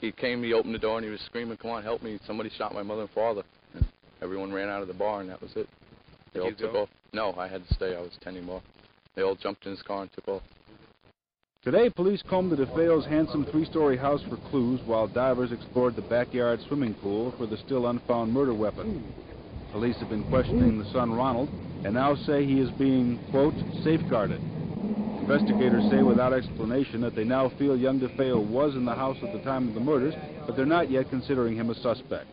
he came, he opened the door, and he was screaming, "Come on, help me. Somebody shot my mother and father." And everyone ran out of the bar, and that was it. They all took off. No, I had to stay. I was tending bar. They all jumped in his car and took off. Today, police combed the DeFeo's handsome three-story house for clues while divers explored the backyard swimming pool for the still unfound murder weapon. Police have been questioning the son, Ronald, and now say he is being, quote, safeguarded. Investigators say without explanation that they now feel young DeFeo was in the house at the time of the murders, but they're not yet considering him a suspect.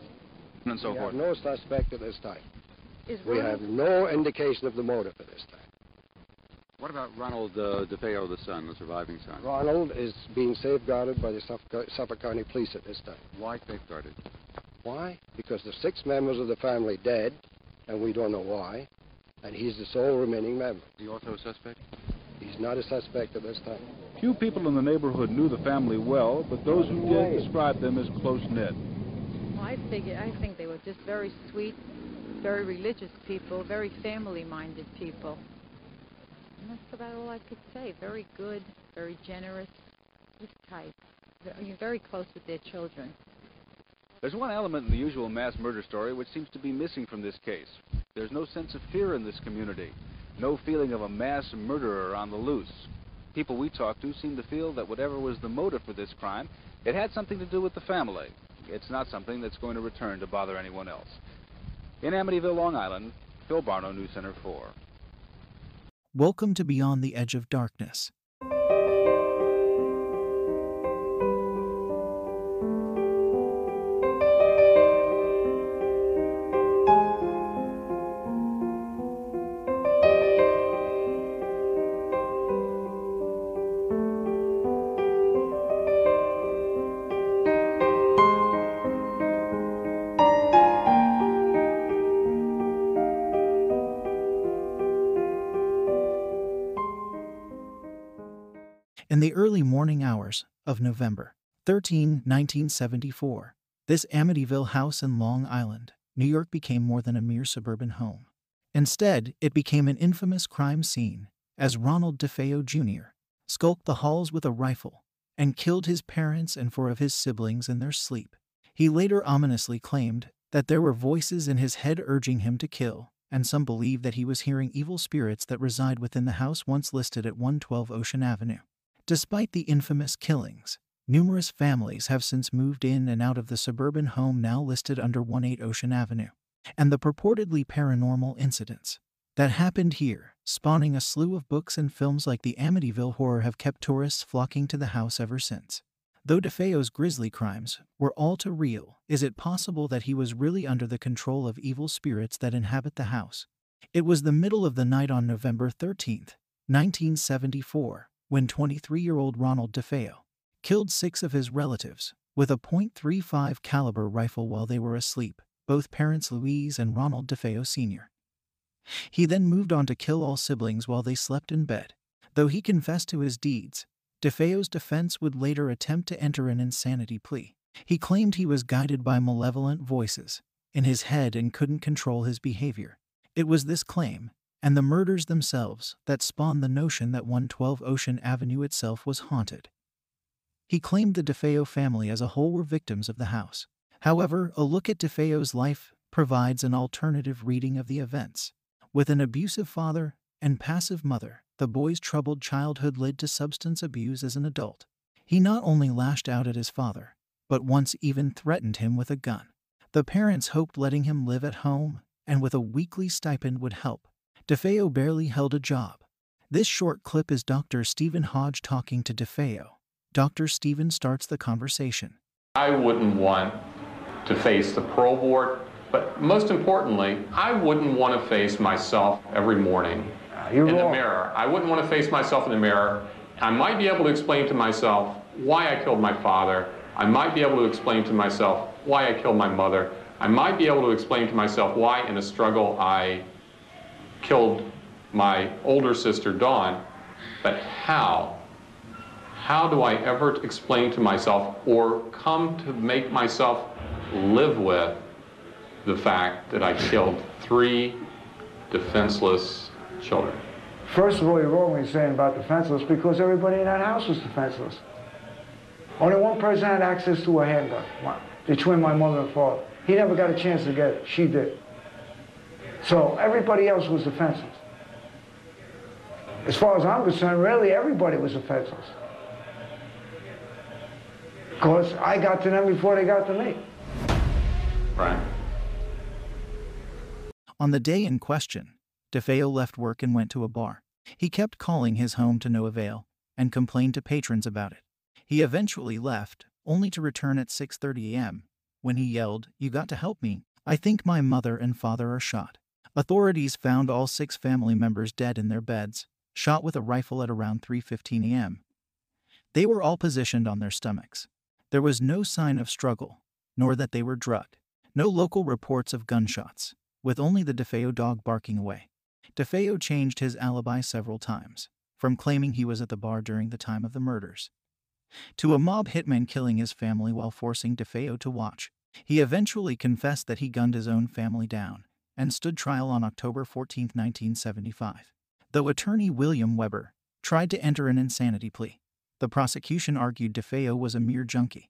And so forth. We have no suspect at this time. We have no indication of the motive at this time. What about Ronald DeFeo, the son, the surviving son? Ronald is being safeguarded by the Suffolk County Police at this time. Why safeguarded? Why? Because the six members of the family dead, and we don't know why, and he's the sole remaining member. Is he also a suspect? He's not a suspect at this time. Few people in the neighborhood knew the family well, but those who did described them as close-knit. Well, I think they were just very sweet, very religious people, very family-minded people. And that's about all I could say. Very good, very generous, this type. You're very close with their children. There's one element in the usual mass murder story which seems to be missing from this case. There's no sense of fear in this community. No feeling of a mass murderer on the loose. People we talked to seem to feel that whatever was the motive for this crime, it had something to do with the family. It's not something that's going to return to bother anyone else. In Amityville, Long Island, Phil Barno, News Center 4. Welcome to Beyond the Edge of Darkness. In the early morning hours of November 13, 1974, this Amityville house in Long Island, New York became more than a mere suburban home. Instead, it became an infamous crime scene as Ronald DeFeo Jr. skulked the halls with a rifle and killed his parents and four of his siblings in their sleep. He later ominously claimed that there were voices in his head urging him to kill, and some believe that he was hearing evil spirits that reside within the house once listed at 112 Ocean Avenue. Despite the infamous killings, numerous families have since moved in and out of the suburban home now listed under 18 Ocean Avenue, and the purportedly paranormal incidents that happened here, spawning a slew of books and films like the Amityville Horror, have kept tourists flocking to the house ever since. Though DeFeo's grisly crimes were all too real, is it possible that he was really under the control of evil spirits that inhabit the house? It was the middle of the night on November 13, 1974. when 23-year-old Ronald DeFeo killed six of his relatives with a .35 caliber rifle while they were asleep, both parents Louise and Ronald DeFeo Sr. He then moved on to kill all siblings while they slept in bed. Though he confessed to his deeds, DeFeo's defense would later attempt to enter an insanity plea. He claimed he was guided by malevolent voices in his head and couldn't control his behavior. It was this claim and the murders themselves that spawned the notion that 112 Ocean Avenue itself was haunted. He claimed the DeFeo family as a whole were victims of the house. However, a look at DeFeo's life provides an alternative reading of the events. With an abusive father and passive mother, the boy's troubled childhood led to substance abuse as an adult. He not only lashed out at his father, but once even threatened him with a gun. The parents hoped letting him live at home and with a weekly stipend would help. DeFeo barely held a job. This short clip is Dr. Stephen Hodge talking to DeFeo. Dr. Stephen starts the conversation. I wouldn't want to face the parole board, but most importantly, I wouldn't want to face myself every morning in the mirror. I wouldn't want to face myself in the mirror. I might be able to explain to myself why I killed my father. I might be able to explain to myself why I killed my mother. I might be able to explain to myself why in a struggle I killed my older sister, Dawn, but how? How do I ever explain to myself or come to make myself live with the fact that I killed three defenseless children? First of all, you're wrong when you're saying about defenseless because everybody in that house was defenseless. Only one person had access to a handgun, the twin, my mother and father. He never got a chance to get it. She did. So everybody else was defenseless. As far as I'm concerned, really everybody was defenseless. Of course, I got to them before they got to me. Right. On the day in question, DeFeo left work and went to a bar. He kept calling his home to no avail and complained to patrons about it. He eventually left, only to return at 6:30 a.m., when he yelled, "You got to help me. I think my mother and father are shot." Authorities found all 6 family members dead in their beds, shot with a rifle at around 3:15 a.m. They were all positioned on their stomachs. There was no sign of struggle, nor that they were drugged. No local reports of gunshots, with only the DeFeo dog barking away. DeFeo changed his alibi several times, from claiming he was at the bar during the time of the murders, to a mob hitman killing his family while forcing DeFeo to watch. He eventually confessed that he gunned his own family down and stood trial on October 14, 1975. Though attorney William Weber tried to enter an insanity plea, the prosecution argued DeFeo was a mere junkie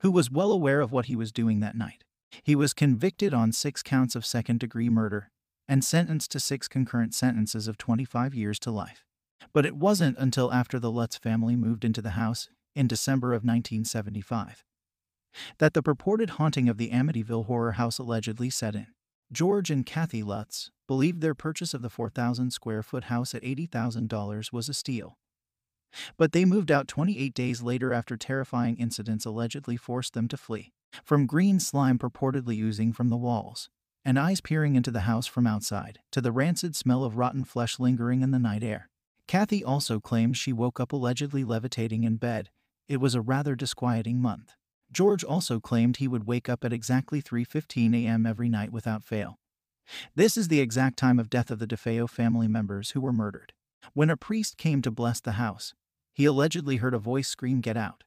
who was well aware of what he was doing that night. He was convicted on 6 counts of second-degree murder and sentenced to 6 concurrent sentences of 25 years to life. But it wasn't until after the Lutz family moved into the house in December of 1975 that the purported haunting of the Amityville Horror house allegedly set in. George and Kathy Lutz believed their purchase of the 4,000-square-foot house at $80,000 was a steal, but they moved out 28 days later after terrifying incidents allegedly forced them to flee, from green slime purportedly oozing from the walls and eyes peering into the house from outside, to the rancid smell of rotten flesh lingering in the night air. Kathy also claims she woke up allegedly levitating in bed. It was a rather disquieting month. George also claimed he would wake up at exactly 3:15 a.m. every night without fail. This is the exact time of death of the DeFeo family members who were murdered. When a priest came to bless the house, he allegedly heard a voice scream, "Get out."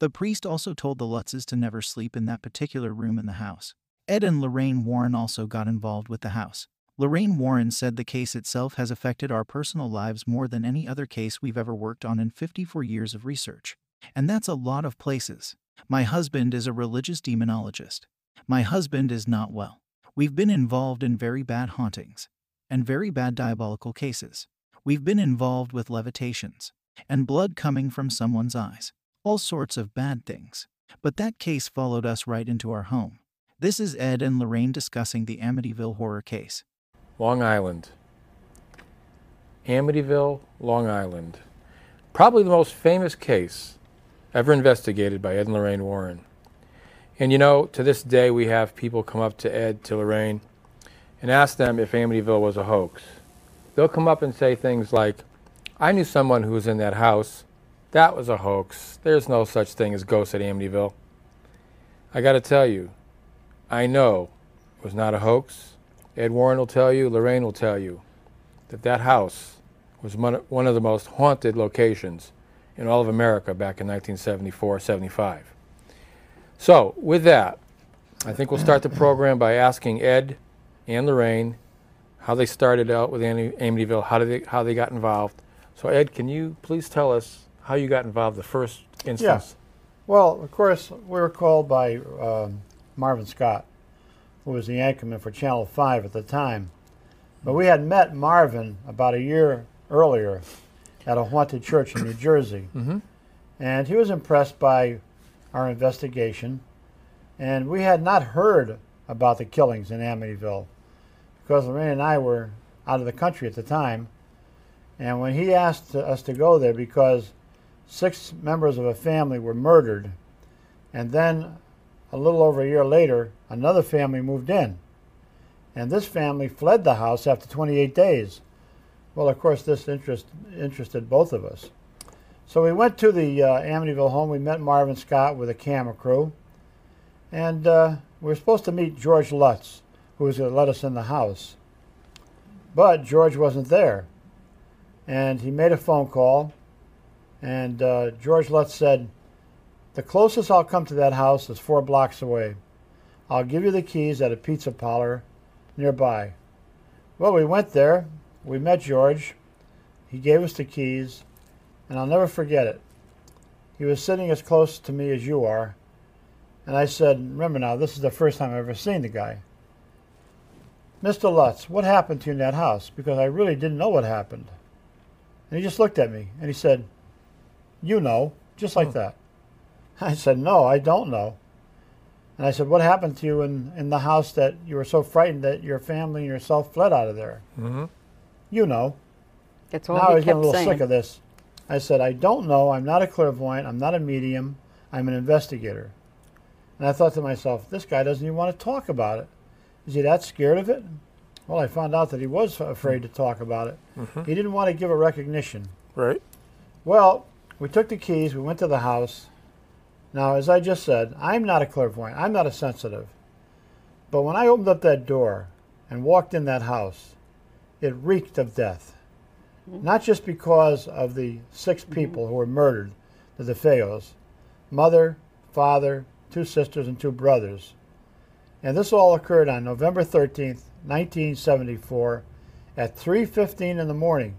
The priest also told the Lutzes to never sleep in that particular room in the house. Ed and Lorraine Warren also got involved with the house. Lorraine Warren said the case itself has affected our personal lives more than any other case we've ever worked on in 54 years of research. And that's a lot of places. My husband is a religious demonologist. My husband is not well. We've been involved in very bad hauntings and very bad diabolical cases. We've been involved with levitations and blood coming from someone's eyes. All sorts of bad things. But that case followed us right into our home. This is Ed and Lorraine discussing the Amityville Horror case. Long Island. Amityville, Long Island. Probably the most famous case ever investigated by Ed and Lorraine Warren. And you know, to this day we have people come up to Ed, to Lorraine, and ask them if Amityville was a hoax. They'll come up and say things like, "I knew someone who was in that house. That was a hoax. There's no such thing as ghosts at Amityville." I gotta tell you, I know it was not a hoax. Ed Warren will tell you, Lorraine will tell you, that that house was one of the most haunted locations in all of America back in 1974-75. So, with that, I think we'll start the program by asking Ed and Lorraine how they started out with Amityville, how they got involved. So, Ed, can you please tell us how you got involved the first instance? Yes. Well, of course, we were called by Marvin Scott, who was the anchorman for Channel 5 at the time. But we had met Marvin about a year earlier at a haunted church in New Jersey. Mm-hmm. And he was impressed by our investigation. And we had not heard about the killings in Amityville because Lorraine and I were out of the country at the time. And when he asked us to go there because 6 members of a family were murdered, and then a little over a year later, another family moved in. And this family fled the house after 28 days. Well, of course, this interested both of us. So we went to the Amityville home. We met Marvin Scott with a camera crew. And we were supposed to meet George Lutz, who was going to let us in the house. But George wasn't there. And he made a phone call. And George Lutz said, "The closest I'll come to that house is 4 blocks away. I'll give you the keys at a pizza parlor nearby." Well, we went there. We met George. He gave us the keys, and I'll never forget it. He was sitting as close to me as you are, and I said, remember now, this is the first time I've ever seen the guy. Mr. Lutz, what happened to you in that house? Because I really didn't know what happened. And he just looked at me, and he said, you know, just like that. I said, no, I don't know. And I said, what happened to you in the house that you were so frightened that your family and yourself fled out of there? Mm-hmm. You know. That's all he kept saying. Now I was getting a little sick of this. I said, I don't know. I'm not a clairvoyant. I'm not a medium. I'm an investigator. And I thought to myself, this guy doesn't even want to talk about it. Is he that scared of it? Well, I found out that he was afraid to talk about it. Mm-hmm. He didn't want to give a recognition. Right. Well, we took the keys. We went to the house. Now, as I just said, I'm not a clairvoyant. I'm not a sensitive. But when I opened up that door and walked in that house, it reeked of death. Mm-hmm. Not just because of the 6 people who were murdered, the DeFeos, mother, father, 2 sisters, and 2 brothers. And this all occurred on November 13th, 1974, at 3:15 in the morning.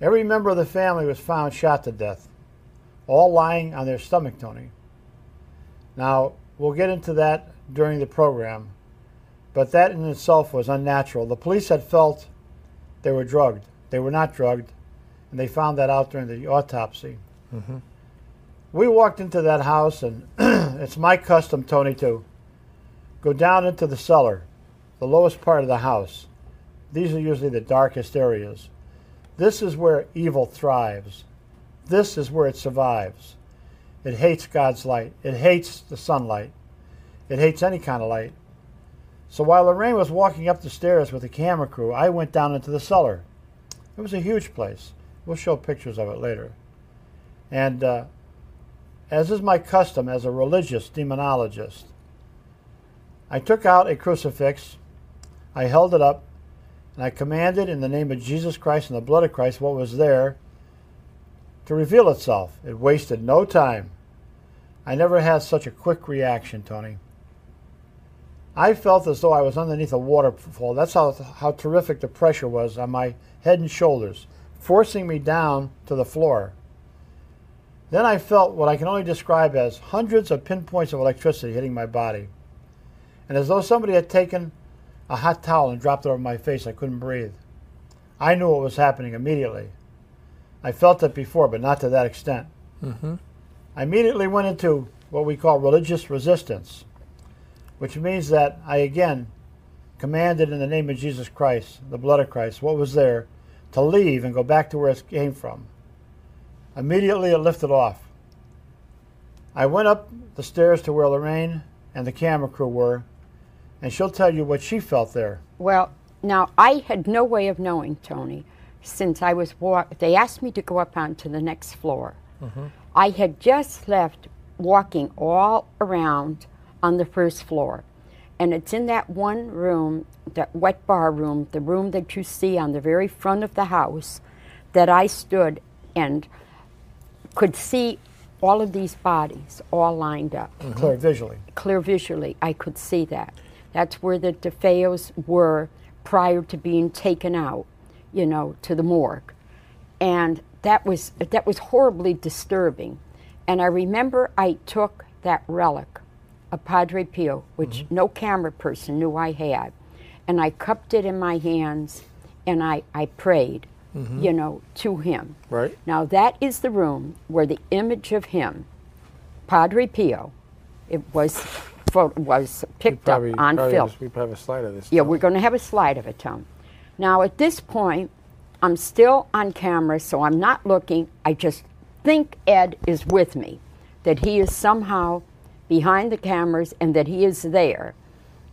Every member of the family was found shot to death, all lying on their stomach, Tony. Now, we'll get into that during the program, but that in itself was unnatural. The police had felt they were drugged. They were not drugged, and they found that out during the autopsy. Mm-hmm. We walked into that house, and it's my custom, Tony, to go down into the cellar, the lowest part of the house. These are usually the darkest areas. This is where evil thrives. This is where it survives. It hates God's light. It hates the sunlight. It hates any kind of light. So while Lorraine was walking up the stairs with the camera crew, I went down into the cellar. It was a huge place. We'll show pictures of it later. And as is my custom as a religious demonologist, I took out a crucifix, I held it up, and I commanded in the name of Jesus Christ and the blood of Christ what was there to reveal itself. It wasted no time. I never had such a quick reaction, Tony. I felt as though I was underneath a waterfall. That's how terrific the pressure was on my head and shoulders, forcing me down to the floor. Then I felt what I can only describe as hundreds of pinpoints of electricity hitting my body. And as though somebody had taken a hot towel and dropped it over my face, I couldn't breathe. I knew what was happening immediately. I felt it before, but not to that extent. Mm-hmm. I immediately went into what we call religious resistance, which means that I again commanded in the name of Jesus Christ, the blood of Christ, what was there, to leave and go back to where it came from. Immediately it lifted off. I went up the stairs to where Lorraine and the camera crew were, and she'll tell you what she felt there. Well, now, I had no way of knowing, Tony, since I was they asked me to go up onto the next floor. Mm-hmm. I had just left walking all around on the first floor, and it's in that one room, that wet bar room, the room that you see on the very front of the house, that I stood and could see all of these bodies all lined up. Mm-hmm. Clear visually. Clear visually, I could see that. That's where the DeFeos were prior to being taken out, you know, to the morgue. And that was horribly disturbing. And I remember I took that relic, a Padre Pio, which mm-hmm. no camera person knew I had, and I cupped it in my hands, and I prayed. Mm-hmm. You know, to him. Right. Now that is the room where the image of him, Padre Pio, it was picked up on film. We probably have a slide of this. Yeah, Tom. We're going to have a slide of it, Tom. Now at this point, I'm still on camera, so I'm not looking. I just think Ed is with me, that he is somehow behind the cameras and that he is there.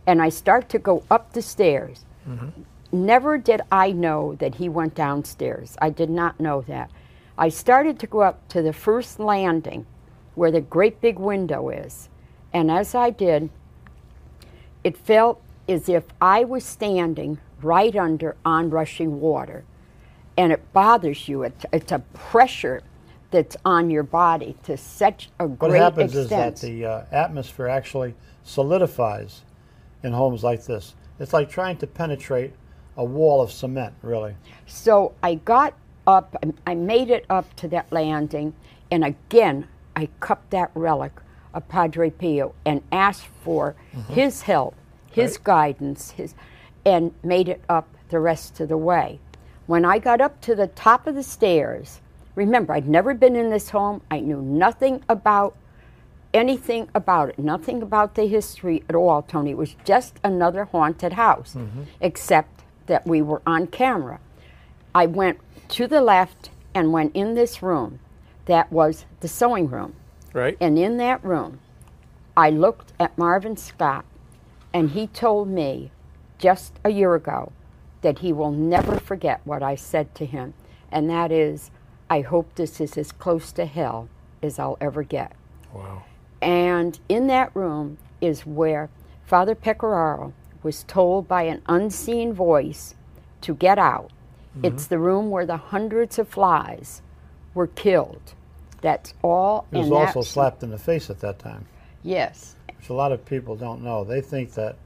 And I start to go up the stairs. Mm-hmm. Never did I know that he went downstairs. I did not know that. I started to go up to the first landing where the great big window is. And as I did, it felt as if I was standing right under onrushing water. And it bothers you. It's a pressure that's on your body to such a great extent. What happens is that the atmosphere actually solidifies in homes like this. It's like trying to penetrate a wall of cement, really. So I got up, I made it up to that landing, And again, I cupped that relic of Padre Pio and asked for his help, his guidance, and made it up the rest of the way. When I got up to the top of the stairs, remember, I'd never been in this home. I knew nothing about anything about it, nothing about the history at all, Tony. It was just another haunted house, except that we were on camera. I went to the left and went in this room. That was the sewing room. Right. And in that room, I looked at Marvin Scott, and he told me just a year ago that he will never forget what I said to him, and that is, I hope this is as close to hell as I'll ever get. Wow. And in that room is where Father Pecoraro was told by an unseen voice to get out. It's the room where the hundreds of flies were killed. That's all. He was also slapped in the face at that time. Yes. Which a lot of people don't know. They think that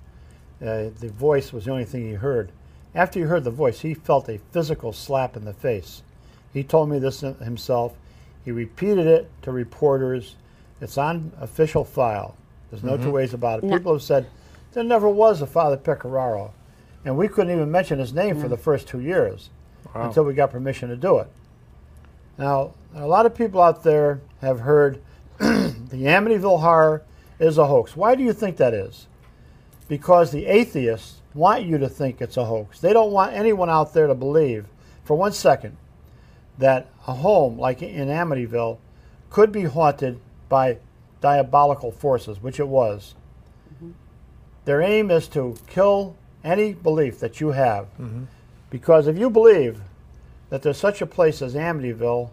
the voice was the only thing he heard. After he heard the voice, he felt a physical slap in the face. He told me this himself. He repeated it to reporters. It's on official file. There's no two ways about it. No. People have said, there never was a Father Pecoraro. And we couldn't even mention his name for the first 2 years until we got permission to do it. Now, a lot of people out there have heard the Amityville Horror is a hoax. Why do you think that is? Because the atheists want you to think it's a hoax. They don't want anyone out there to believe for 1 second that a home like in Amityville could be haunted by diabolical forces, which it was. Their aim is to kill any belief that you have. Because if you believe that there's such a place as Amityville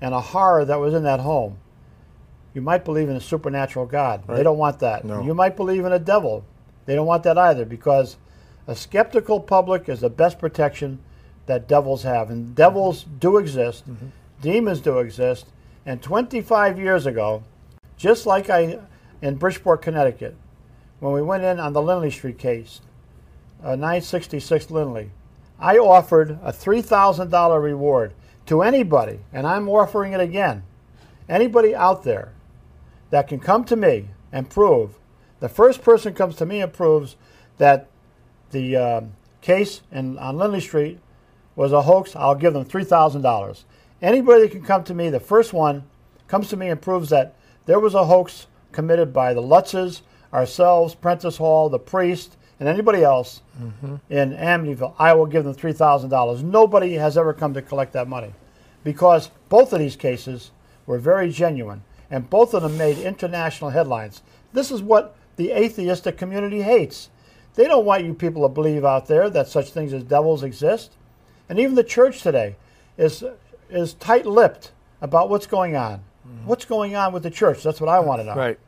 and a horror that was in that home, you might believe in a supernatural God. Right. They don't want that. No. You might believe in a devil. They don't want that either, because a skeptical public is the best protection that devils have. And devils do exist. Demons do exist. And 25 years ago, just like in Bridgeport, Connecticut, when we went in on the Lindley Street case, 966 Lindley, I offered a $3,000 reward to anybody, and I'm offering it again, anybody out there that can come to me and prove, the first person comes to me and proves that the case on Lindley Street was a hoax, I'll give them $3,000. Anybody that can come to me, the first one, comes to me and proves that there was a hoax committed by the Lutzes, ourselves, Prentice Hall, the priest, and anybody else in Amityville, I will give them $3,000. Nobody has ever come to collect that money, because both of these cases were very genuine, and both of them made international headlines. This is what the atheistic community hates. They don't want you people to believe out there that such things as devils exist. And even the church today is tight-lipped about what's going on. What's going on with the church? That's what I want to know. Right.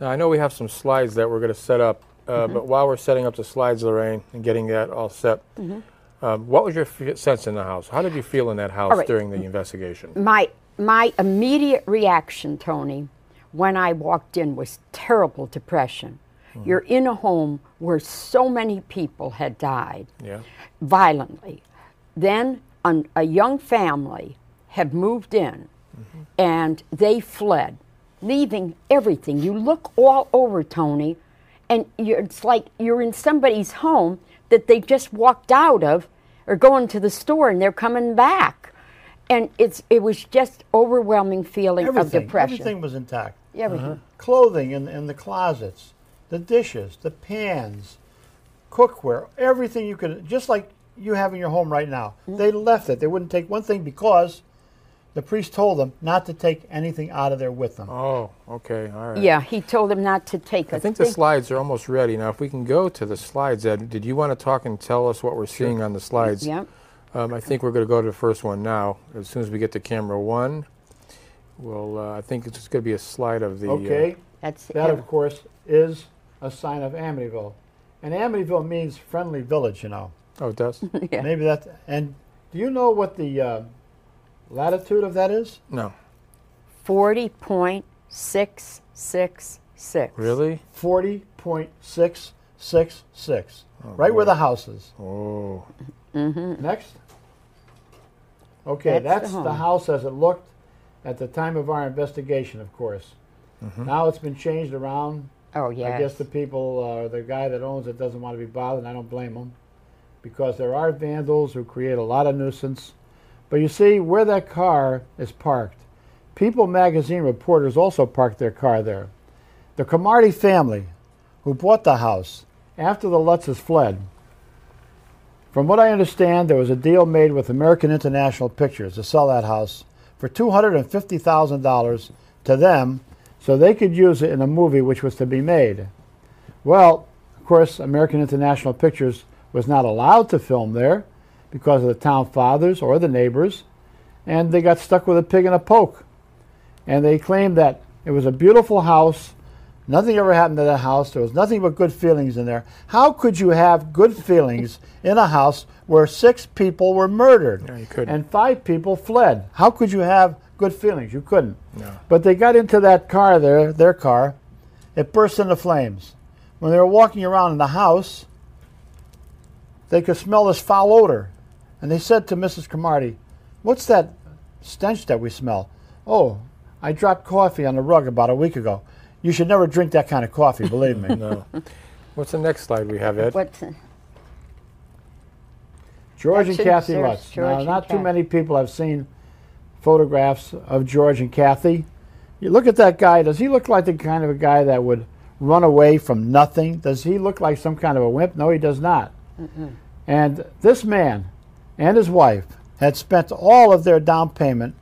Now, I know we have some slides that we're going to set up. But while we're setting up the slides, Lorraine, and getting that all set, what was your sense in the house? How did you feel in that house during the investigation? My immediate reaction, Tony, when I walked in was terrible depression. You're in a home where so many people had died violently. Then a young family had moved in, and they fled, leaving everything. You look all over, Tony, and it's like you're in somebody's home that they just walked out of, or going to the store and they're coming back. And it was just overwhelming feeling of depression. Everything was intact. Everything. Clothing in the closets, the dishes, the pans, cookware, everything you could, just like you have in your home right now. They left it. They wouldn't take one thing because the priest told them not to take anything out of there with them. Oh, okay, all right. Yeah, he told them not to take a thing. I think the slides are almost ready. Now, if we can go to the slides, Ed, did you want to talk and tell us what we're seeing on the slides? Yeah. I think we're going to go to the first one now. As soon as we get to camera one, we'll, I think it's going to be a slide of the... Okay, that, of course, is a sign of Amityville. And Amityville means friendly village, you know. Oh, it does? Yeah. Maybe that's... And do you know what the... latitude of that is? No. 40.666. Really? 40.666. Oh, right where the house is. Oh. Next. Okay, that's the house as it looked. at the time of our investigation, of course. Mm-hmm. Now it's been changed around. Oh, yes. I guess the people, the guy that owns it doesn't want to be bothered, and I don't blame him, because there are vandals who create a lot of nuisance. But you see, where that car is parked, People magazine reporters also parked their car there. The Cromarty family, who bought the house after the Lutzes fled, from what I understand, there was a deal made with American International Pictures to sell that house for $250,000 to them, so they could use it in a movie which was to be made. Well, of course, American International Pictures was not allowed to film there because of the town fathers or the neighbors, and they got stuck with a pig and a poke. And they claimed that it was a beautiful house, nothing ever happened to that house, there was nothing but good feelings in there. How could you have good feelings in a house where 6 people were murdered? No, you couldn't. And 5 people fled? How could you have good feelings? You couldn't. No. But they got into that car there, their car, it burst into flames. When they were walking around in the house, they could smell this foul odor. And they said to Mrs. Cromarty, "What's that stench that we smell?" "Oh, I dropped coffee on the rug about a week ago." You should never drink that kind of coffee, believe me. No. What's the next slide we have, Ed? George and Kathy Lutz. Now, not too many people have seen photographs of George and Kathy. You look at that guy. Does he look like the kind of a guy that would run away from nothing? Does he look like some kind of a wimp? No, he does not. Mm-mm. And this man and his wife had spent all of their down payment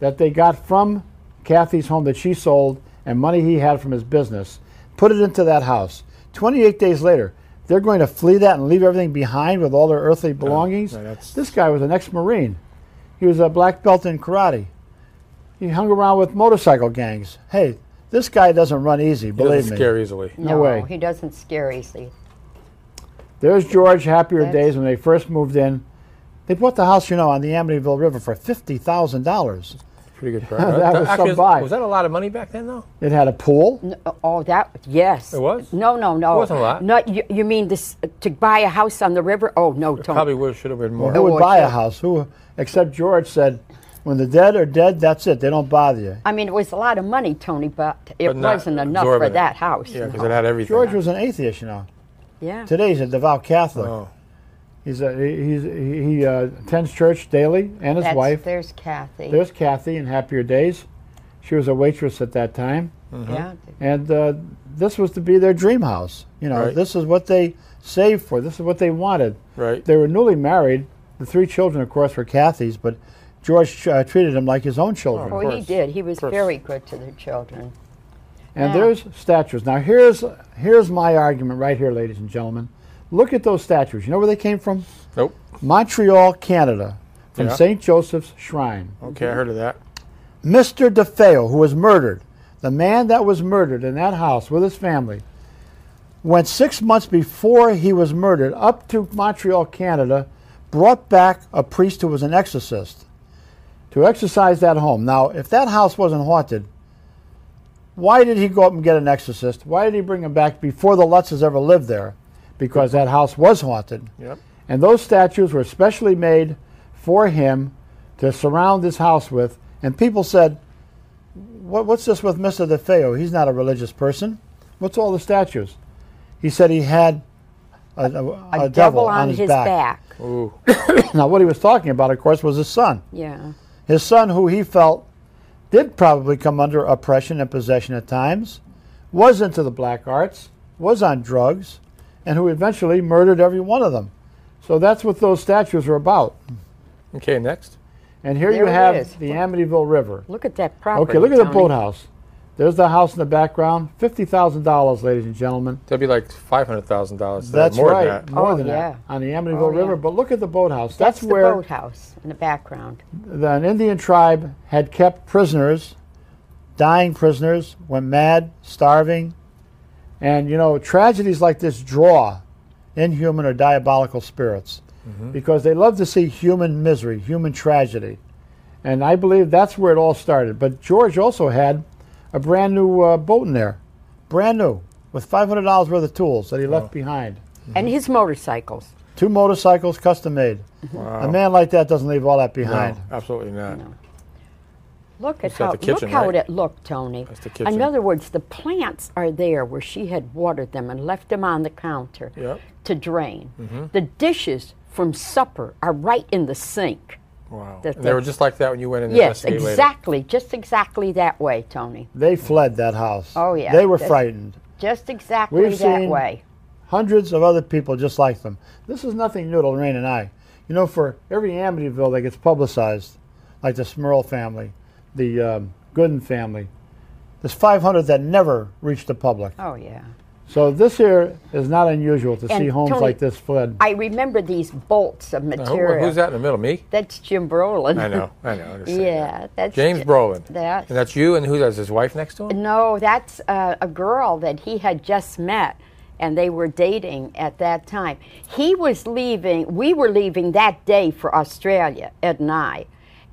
that they got from Kathy's home that she sold, and money he had from his business, put it into that house. 28 days later, they're going to flee that and leave everything behind with all their earthly belongings? No, this guy was an ex-Marine. He was a black belt in karate. He hung around with motorcycle gangs. Hey, this guy doesn't run easy, believe me. He doesn't scare easily. No way. He doesn't scare easily. There's George, happier days when they first moved in. They bought the house, you know, on the Amityville River for $50,000. Pretty good price. That was some buy. Was that a lot of money back then, though? It had a pool. No, oh, that, yes. It was? No, no, no. It wasn't a lot. Not, you mean this, to buy a house on the river? Oh, no, Tom. Probably should have been more. Who would buy a house? Who, except George said, when the dead are dead, that's it. They don't bother you. I mean, it was a lot of money, Tony, but it wasn't enough for that house. Yeah, because it had everything. George was an atheist, you know. Yeah. Today he's a devout Catholic. Oh. He attends church daily, and his wife. There's Kathy. There's Kathy in happier days. She was a waitress at that time. Mm-hmm. Yeah. And this was to be their dream house. You know, this is what they saved for. This is what they wanted. Right. They were newly married. The 3 children, of course, were Kathy's, but George treated them like his own children. Oh, he did. He was very good to the children. And there's statues. Now, here's my argument right here, ladies and gentlemen. Look at those statues. You know where they came from? Nope. Montreal, Canada, from St. Joseph's Shrine. Okay, I heard of that. Mr. DeFeo, who was murdered, the man that was murdered in that house with his family, went 6 months before he was murdered up to Montreal, Canada, brought back a priest who was an exorcist to exorcise that home. Now, if that house wasn't haunted, why did he go up and get an exorcist? Why did he bring him back before the Lutzes ever lived there? Because that house was haunted. Yep. And those statues were specially made for him to surround his house with. And people said, what's this with Mr. DeFeo? He's not a religious person. What's all the statues? He said he had a devil on his back. Ooh. Now, what he was talking about, of course, was his son. Yeah. His son, who he felt did probably come under oppression and possession at times, was into the black arts, was on drugs, and who eventually murdered every one of them. So that's what those statues were about. Okay, next. And here you have the Amityville River. Look at that property. Okay, look at the boathouse. There's the house in the background. $50,000, ladies and gentlemen. That'd be like $500,000. That's right, more than that on the Amityville River. But look at the boathouse. That's the boathouse in the background. An Indian tribe had kept prisoners, dying prisoners, went mad, starving. And, you know, tragedies like this draw inhuman or diabolical spirits because they love to see human misery, human tragedy. And I believe that's where it all started. But George also had a brand new boat in there, brand new, with $500 worth of tools that he left behind. And his motorcycles. 2 motorcycles, custom made. Wow. A man like that doesn't leave all that behind. No, absolutely not. No. Look how it looked, Tony. That's the kitchen. In other words, the plants are there where she had watered them and left them on the counter to drain. Mm-hmm. The dishes from supper are right in the sink. Wow. They were just like that when you went in. Yes, exactly. Later. Just exactly that way, Tony. They fled that house. Oh, yeah. They were frightened. Just exactly that way. Hundreds of other people just like them. This is nothing new to Lorraine and I. You know, for every Amityville that gets publicized, like the Smurl family, the Gooden family, there's 500 that never reach the public. Oh, yeah. So this here is not unusual to see homes, Tony, like this flood. I remember these bolts of material. Who's that in the middle? Me? That's Jim Brolin. I know. Yeah, that's James Brolin. And that's you, and who's his wife next to him? No, that's a girl that he had just met, and they were dating at that time. He was leaving. We were leaving that day for Australia, Ed and I,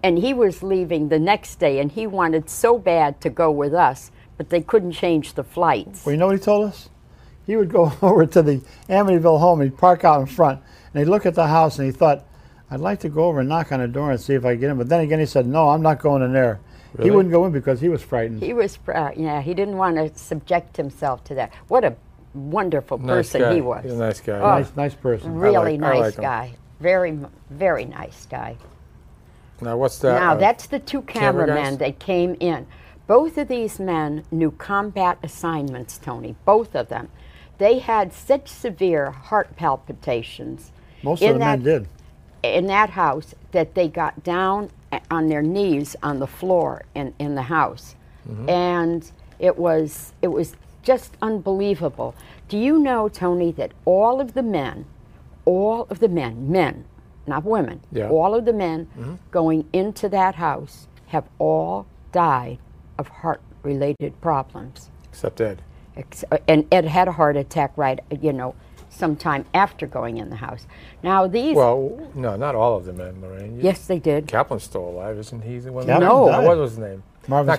and he was leaving the next day, and he wanted so bad to go with us, but they couldn't change the flights. Well, you know what he told us? He would go over to the Amityville home, he'd park out in front, and he'd look at the house, and he thought, I'd like to go over and knock on the door and see if I can get in. But then again, he said, no, I'm not going in there. Really? He wouldn't go in because he was frightened. He was frightened, yeah. He didn't want to subject himself to that. What a wonderful person he was. He's a nice guy. Oh, nice person. Really nice guy. Very, very nice guy. Now, what's that? Now, that's the two cameramen that came in. Both of these men knew combat assignments, Tony, both of them. They had such severe heart palpitations. Most of the men did. In that house, that they got down on their knees on the floor in the house. Mm-hmm. And it was just unbelievable. Do you know, Tony, that all of the men, not women, all of the men going into that house have all died of heart-related problems. Except Ed. And Ed had a heart attack, right, sometime after going in the house. Now, these... Well, no, not all of the men, Lorraine. Yes, they did. Kaplan's still alive, isn't he? No. What was his name? Marvin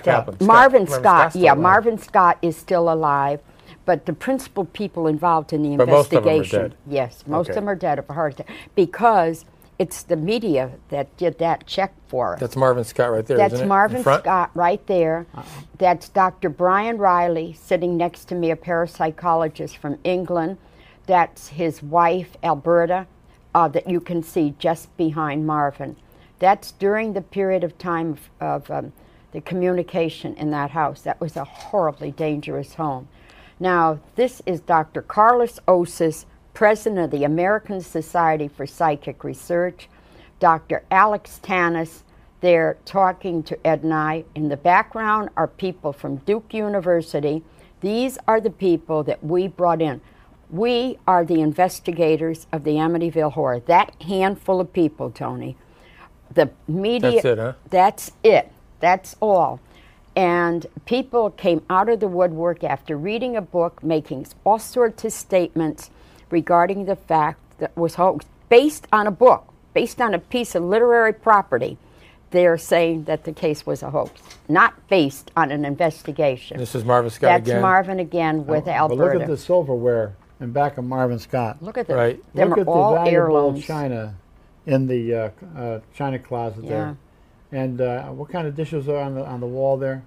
Scott is still alive, but the principal people involved in the investigation... Most of them are dead. Yes, most of them are dead of a heart attack, because it's the media that did that check for us. That's Marvin Scott right there, isn't it? That's Marvin Scott right there. That's Dr. Brian Riley sitting next to me, a parapsychologist from England. That's his wife, Alberta, that you can see just behind Marvin. That's during the period of time of the communication in that house. That was a horribly dangerous home. Now, this is Dr. Carlos Osis, President of the American Society for Psychic Research, Dr. Alex Tanous, there talking to Ed and I. In the background are people from Duke University. These are the people that we brought in. We are the investigators of the Amityville Horror. That handful of people, Tony. The media. That's it, huh? That's it. That's all. And people came out of the woodwork after reading a book, making all sorts of statements regarding the fact that was hoaxed, based on a book, based on a piece of literary property. They're saying that the case was a hoax, not based on an investigation. This is Marvin Scott again. That's Marvin again with Alberta. But look at the silverware in back of Marvin Scott. Look at that. Right. Look at all the valuable china in the china closet there. And what kind of dishes are on the wall there?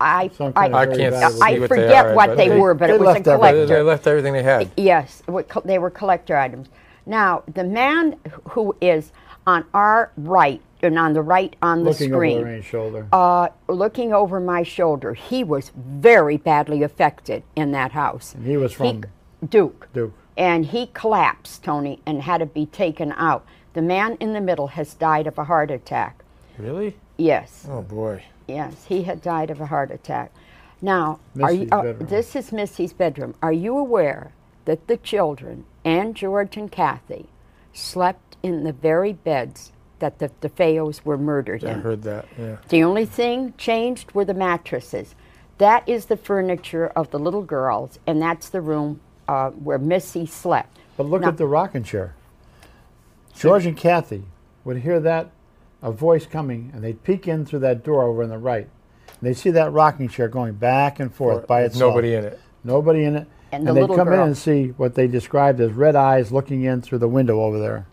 I forget what they were, but it was a collector. They left everything they had. Yes, they were collector items. Now, the man who is on our right, and on the right on the screen, looking over my shoulder. Looking over my shoulder, he was very badly affected in that house. And he was from Duke. And he collapsed, Tony, and had to be taken out. The man in the middle has died of a heart attack. Really? Yes. Oh, boy. Yes, he had died of a heart attack. Now, this is Missy's bedroom. Are you aware that the children and George and Kathy slept in the very beds that the DeFeos were murdered in? I heard that, yeah. The only thing changed were the mattresses. That is the furniture of the little girls, and that's the room where Missy slept. But look at the rocking chair. George and Kathy would hear that. A voice coming, and they'd peek in through that door over on the right. They'd see that rocking chair going back and forth by itself. Nobody in it. And they'd come in and see what they described as red eyes looking in through the window over there.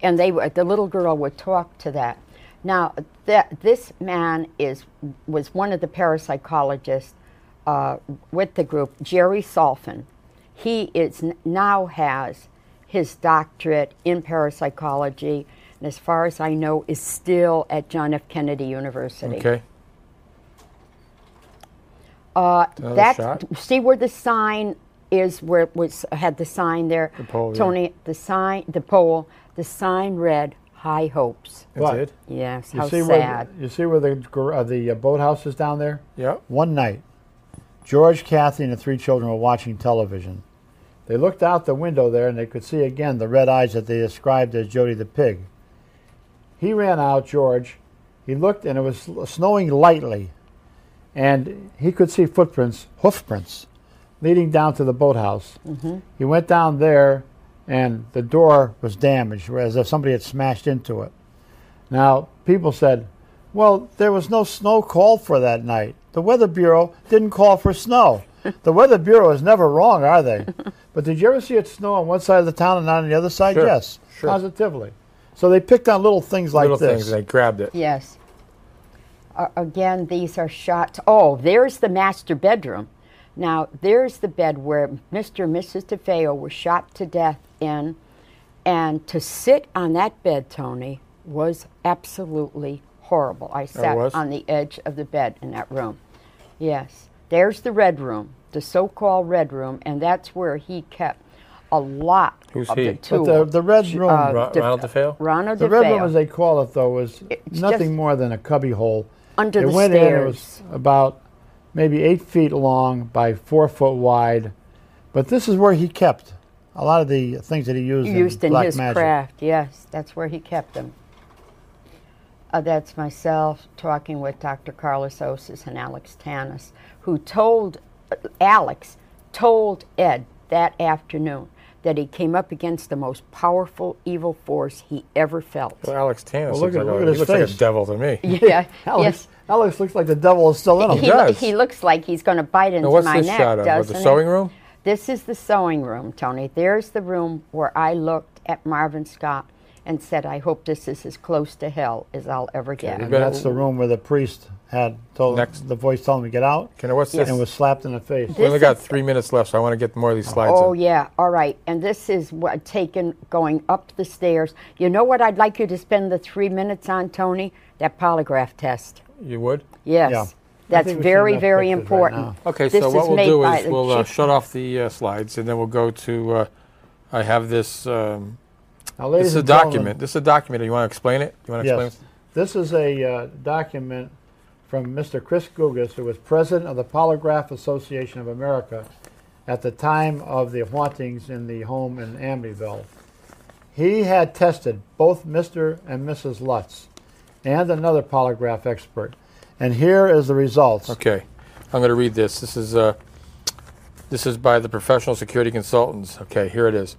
And the little girl would talk to that. Now, this man was one of the parapsychologists with the group, Jerry Salfin. He now has his doctorate in parapsychology, and as far as I know, is still at John F. Kennedy University. Okay. See where the sign is, where it had the sign there. The pole, Tony, yeah. The sign read, "High Hopes." That's it? Yes, how sad. You see where the boathouse is down there? Yeah. One night, George, Kathy, and the three children were watching television. They looked out the window there, and they could see again the red eyes that they described as Jody the pig. He ran out, George. He looked, and it was snowing lightly, and he could see footprints, hoof prints, leading down to the boathouse. Mm-hmm. He went down there, and the door was damaged, as if somebody had smashed into it. Now, people said, well, there was no snow called for that night. The Weather Bureau didn't call for snow. The Weather Bureau is never wrong, are they? But did you ever see it snow on one side of the town and not on the other side? Sure. Yes, sure. Positively. So they picked on little things like this. Little things, they grabbed it. Yes. Again, these are shots. Oh, there's the master bedroom. Now, there's the bed where Mr. and Mrs. DeFeo were shot to death in, and to sit on that bed, Tony, was absolutely horrible. I sat on the edge of the bed in that room. Yes. There's the red room, the so-called red room, and that's where he kept a lot of the tools. The red room. Ronald DeFeo? Ronald DeFeo. The red room, as they call it, though, was nothing more than a cubby hole. Under the stairs. It went in, it was about maybe 8 feet long by 4 foot wide, but this is where he kept a lot of the things that he used in his craft. Yes, that's where he kept them. That's myself talking with Dr. Carlos Osis and Alex Tanous, who told Ed that afternoon that he came up against the most powerful evil force he ever felt. Well, Alex Tanous looks like a devil to me. Yeah, Alex looks like the devil is still in him. He looks like he's going to bite into my neck, doesn't he? What's this shot of? The sewing room? This is the sewing room, Tony. There's the room where I looked at Marvin Scott and said, I hope this is as close to hell as I'll ever get. And that's the room where the priest had told the voice telling him to get out. And was slapped in the face. We only got 3 minutes left, so I want to get more of these slides in. Yeah, all right. And this is what taken going up the stairs. You know what I'd like you to spend the 3 minutes on, Tony? That polygraph test. You would? Yes. Yeah. That's very, very important. Right, okay, this so what we'll do is we'll shut off the slides, and then we'll go to, I have this... this is a document. This is a document. Do you want to explain it? You want to explain it? This is a document from Mr. Chris Gugas, who was president of the Polygraph Association of America at the time of the hauntings in the home in Amityville. He had tested both Mr. and Mrs. Lutz and another polygraph expert. And here is the results. Okay. I'm going to read this. This is by the professional security consultants. Okay, here it is.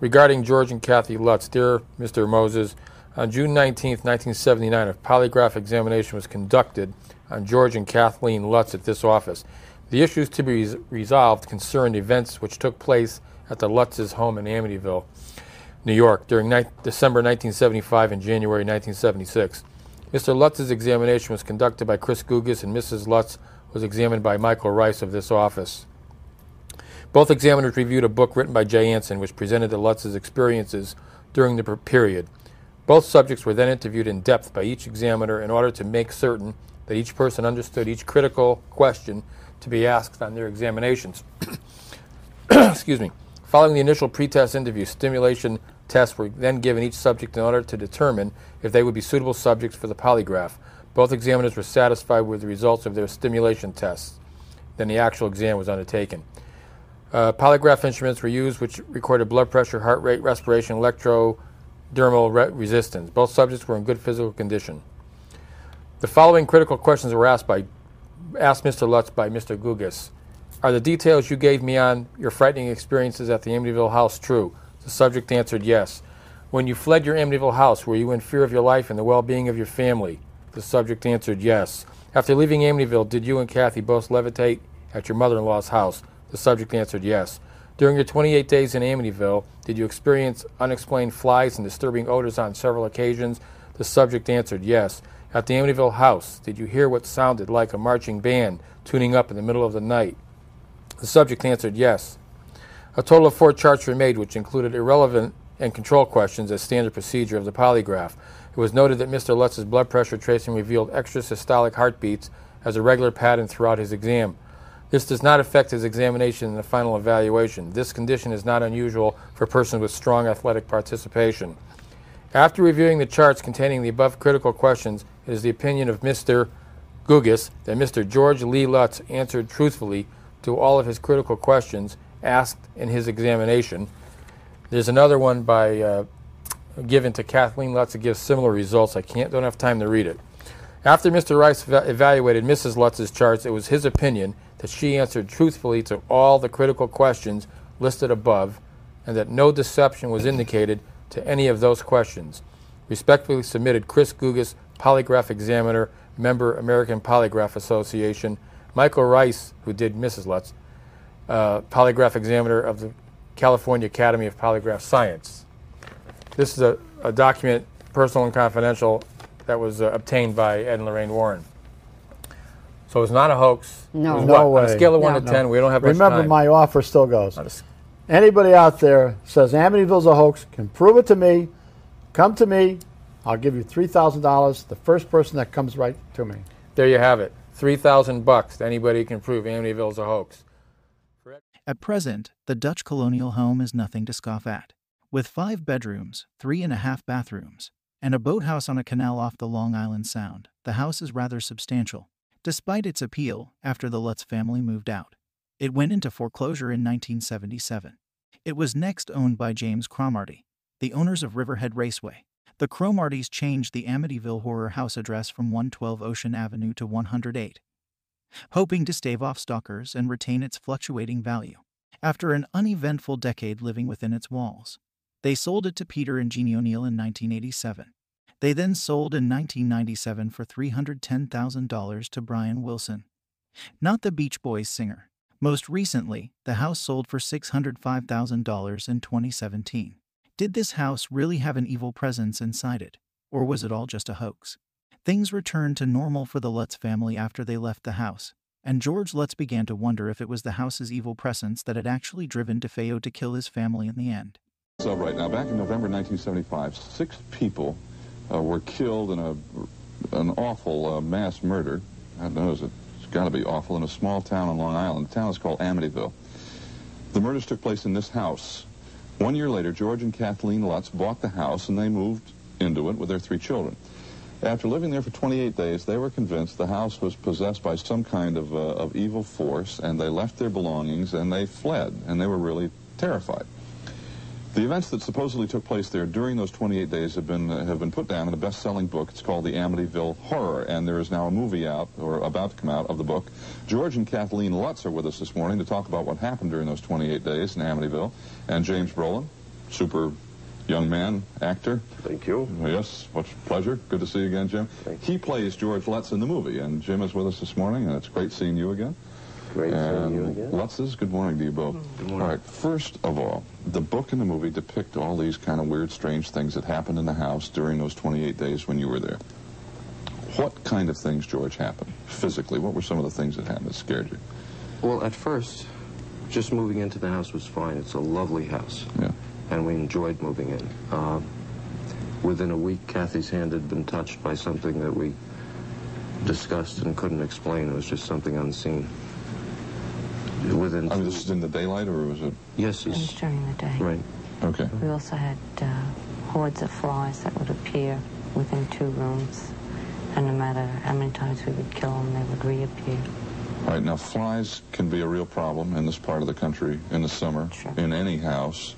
Regarding George and Kathy Lutz, dear Mr. Moses, on June 19, 1979, a polygraph examination was conducted on George and Kathleen Lutz at this office. The issues to be resolved concerned events which took place at the Lutz's home in Amityville, New York, during December 1975 and January 1976. Mr. Lutz's examination was conducted by Chris Gugas, and Mrs. Lutz was examined by Michael Rice of this office. Both examiners reviewed a book written by Jay Anson, which presented the Lutz's experiences during the period. Both subjects were then interviewed in depth by each examiner in order to make certain that each person understood each critical question to be asked on their examinations. Excuse me. Following the initial pretest interview, stimulation tests were then given each subject in order to determine if they would be suitable subjects for the polygraph. Both examiners were satisfied with the results of their stimulation tests. Then the actual exam was undertaken. Polygraph instruments were used which recorded blood pressure, heart rate, respiration, electrodermal resistance. Both subjects were in good physical condition. The following critical questions were asked Mr. Lutz by Mr. Gugas. Are the details you gave me on your frightening experiences at the Amityville house true? The subject answered yes. When you fled your Amityville house, were you in fear of your life and the well-being of your family? The subject answered yes. After leaving Amityville, did you and Kathy both levitate at your mother-in-law's house? The subject answered yes. During your 28 days in Amityville, did you experience unexplained flies and disturbing odors on several occasions? The subject answered, yes. At the Amityville house, did you hear what sounded like a marching band tuning up in the middle of the night? The subject answered, yes. A total of 4 charts were made, which included irrelevant and control questions as standard procedure of the polygraph. It was noted that Mr. Lutz's blood pressure tracing revealed extra systolic heartbeats as a regular pattern throughout his exam. This does not affect his examination in the final evaluation. This condition is not unusual for persons with strong athletic participation. After reviewing the charts containing the above critical questions, it is the opinion of Mr. Gugas that Mr. George Lee Lutz answered truthfully to all of his critical questions asked in his examination. There's another one by given to Kathleen Lutz that gives similar results. I don't have time to read it. After Mr. Rice evaluated Mrs. Lutz's charts, it was his opinion that she answered truthfully to all the critical questions listed above and that no deception was indicated to any of those questions. Respectfully submitted, Chris Gugas, Polygraph Examiner, member, American Polygraph Association. Michael Rice, who did Mrs. Lutz, Polygraph Examiner of the California Academy of Polygraph Science. This is a document, personal and confidential, that was obtained by Ed and Lorraine Warren. So it's not a hoax. No, no way. On a scale of 1 to 10, we don't have much time. Remember, my offer still goes. Anybody out there says Amityville's a hoax, can prove it to me, come to me, I'll give you $3,000, the first person that comes right to me. There you have it, $3,000 to anybody who can prove Amityville's a hoax. At present, the Dutch colonial home is nothing to scoff at. With 5 bedrooms, 3.5 bathrooms, and a boathouse on a canal off the Long Island Sound, the house is rather substantial. Despite its appeal, after the Lutz family moved out, it went into foreclosure in 1977. It was next owned by James Cromarty, the owners of Riverhead Raceway. The Cromartys changed the Amityville Horror house address from 112 Ocean Avenue to 108, hoping to stave off stalkers and retain its fluctuating value. After an uneventful decade living within its walls, they sold it to Peter and Jeannie O'Neill in 1987. They then sold in 1997 for $310,000 to Brian Wilson, not the Beach Boys singer. Most recently, the house sold for $605,000 in 2017. Did this house really have an evil presence inside it, or was it all just a hoax? Things returned to normal for the Lutz family after they left the house, and George Lutz began to wonder if it was the house's evil presence that had actually driven DeFeo to kill his family in the end. So right now, back in November 1975, 6 people were killed in an awful mass murder. God knows it. It's got to be awful in a small town on Long Island. The town is called Amityville. The murders took place in this house. 1 year later, George and Kathleen Lutz bought the house, and they moved into it with their 3 children. After living there for 28 days, they were convinced the house was possessed by some kind of evil force, and they left their belongings, and they fled, and they were really terrified. The events that supposedly took place there during those 28 days have been put down in a best-selling book. It's called The Amityville Horror, and there is now a movie out, or about to come out, of the book. George and Kathleen Lutz are with us this morning to talk about what happened during those 28 days in Amityville. And James Brolin, super young man, actor. Thank you. Yes, much pleasure. Good to see you again, Jim. Thank you. He plays George Lutz in the movie, and Jim is with us this morning, and it's great seeing you again. Great seeing you again. Lutzes, good morning to you both. Good morning. All right, first of all, the book and the movie depict all these kind of weird, strange things that happened in the house during those 28 days when you were there. What kind of things, George, happened physically? What were some of the things that happened that scared you? Well, at first, just moving into the house was fine. It's a lovely house. Yeah. And we enjoyed moving in. Within a week, Kathy's hand had been touched by something that we discussed and couldn't explain. It was just something unseen. Within this is in the daylight, or was it? Yes, it was during the day. Right. Okay. We also had hordes of flies that would appear within 2 rooms, and no matter how many times we would kill them, they would reappear. All right. Now, flies can be a real problem in this part of the country in the summer, sure, in any house,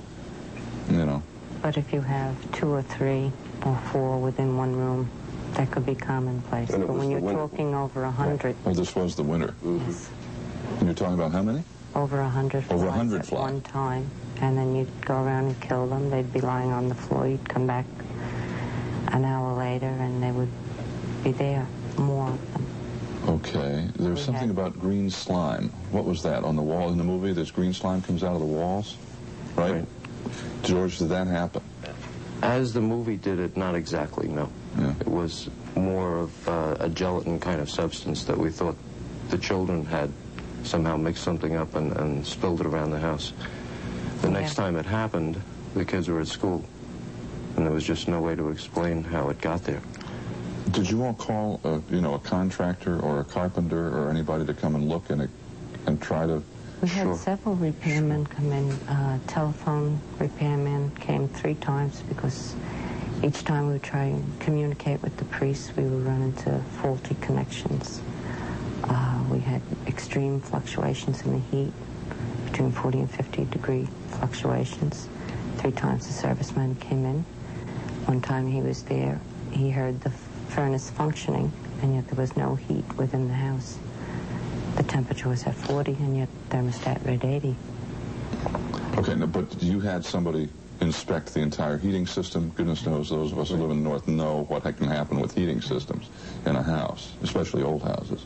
you know. But if you have 2 or 3 or 4 within 1 room, that could be commonplace. But when you're talking over 100, well, this was the winter. Mm-hmm. Yes. And you're talking about how many? Over 100 flies. Over 100 flies. One time. And then you'd go around and kill them. They'd be lying on the floor. You'd come back an hour later and they would be there. More of them. Okay. There was something about green slime. What was that? On the wall in the movie, this green slime comes out of the walls? Right? George, did that happen? As the movie did it, not exactly, no. Yeah. It was more of a gelatin kind of substance that we thought the children had somehow mixed something up and spilled it around the house. The next time it happened, the kids were at school, and there was just no way to explain how it got there. Did you all call, a contractor or a carpenter or anybody to come and look and try to... We had several repairmen come in. Telephone repairmen came 3 times because each time we were trying to communicate with the priest, we would run into faulty connections. We had extreme fluctuations in the heat, between 40 and 50-degree fluctuations. 3 times the serviceman came in. One time he was there, he heard the furnace functioning, and yet there was no heat within the house. The temperature was at 40, and yet the thermostat read 80. Okay, no, but you had somebody inspect the entire heating system. Goodness knows those of us who live in the North know what can happen with heating systems in a house, especially old houses.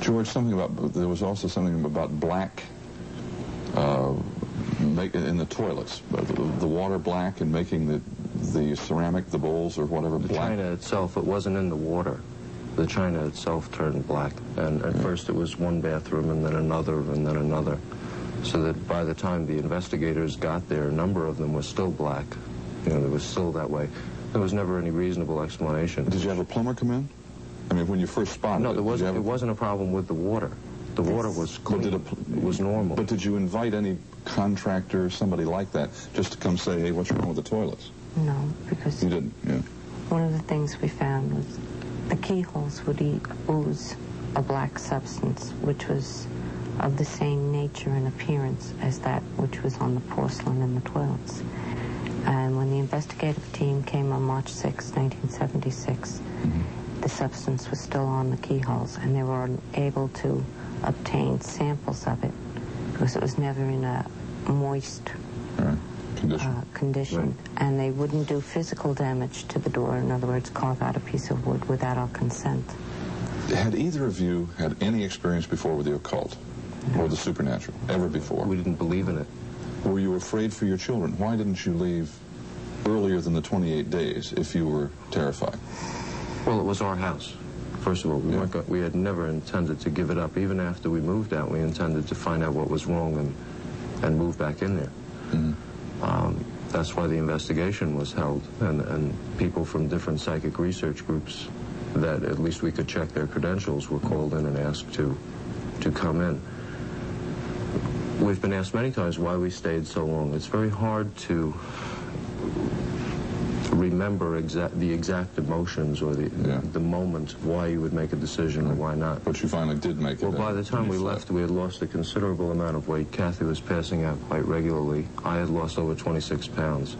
George, there was also something about black in the toilets, the water black, and making the ceramic, the bowls or whatever black. The china itself, it wasn't in the water. The china itself turned black, and at first it was one bathroom and then another and then another, so that by the time the investigators got there, a number of them were still black. There was still that way. There was never any reasonable explanation. Did you have a plumber come in? I mean, when you first spotted it? No, it wasn't a problem with the water. The water was clean, it was normal. But did you invite any contractor, somebody like that, just to come say, hey, what's wrong with the toilets? No, because... You didn't, yeah. One of the things we found was the keyholes would ooze a black substance, which was of the same nature and appearance as that which was on the porcelain in the toilets. And when the investigative team came on March 6, 1976, the substance was still on the keyholes, and they were able to obtain samples of it because it was never in a moist condition. Right. And they wouldn't do physical damage to the door, in other words, carve out a piece of wood without our consent. Had either of you had any experience before with the occult or the supernatural, ever before? We didn't believe in it. Were you afraid for your children? Why didn't you leave earlier than the 28 days if you were terrified? Well, it was our house. First of all, we had never intended to give it up. Even after we moved out, we intended to find out what was wrong and move back in there. That's why the investigation was held, and people from different psychic research groups that at least we could check their credentials were called in and asked to come in. We've been asked many times why we stayed so long. It's very hard to remember the exact emotions or the moment why you would make a decision or why not. But you finally did make it. Well, by the time we left, we had lost a considerable amount of weight. Kathy was passing out quite regularly. I had lost over 26 pounds.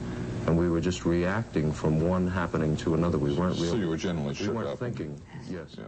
And we were just reacting from one happening to another. We weren't really... So you were generally shook up. We weren't thinking. Yes. Yeah.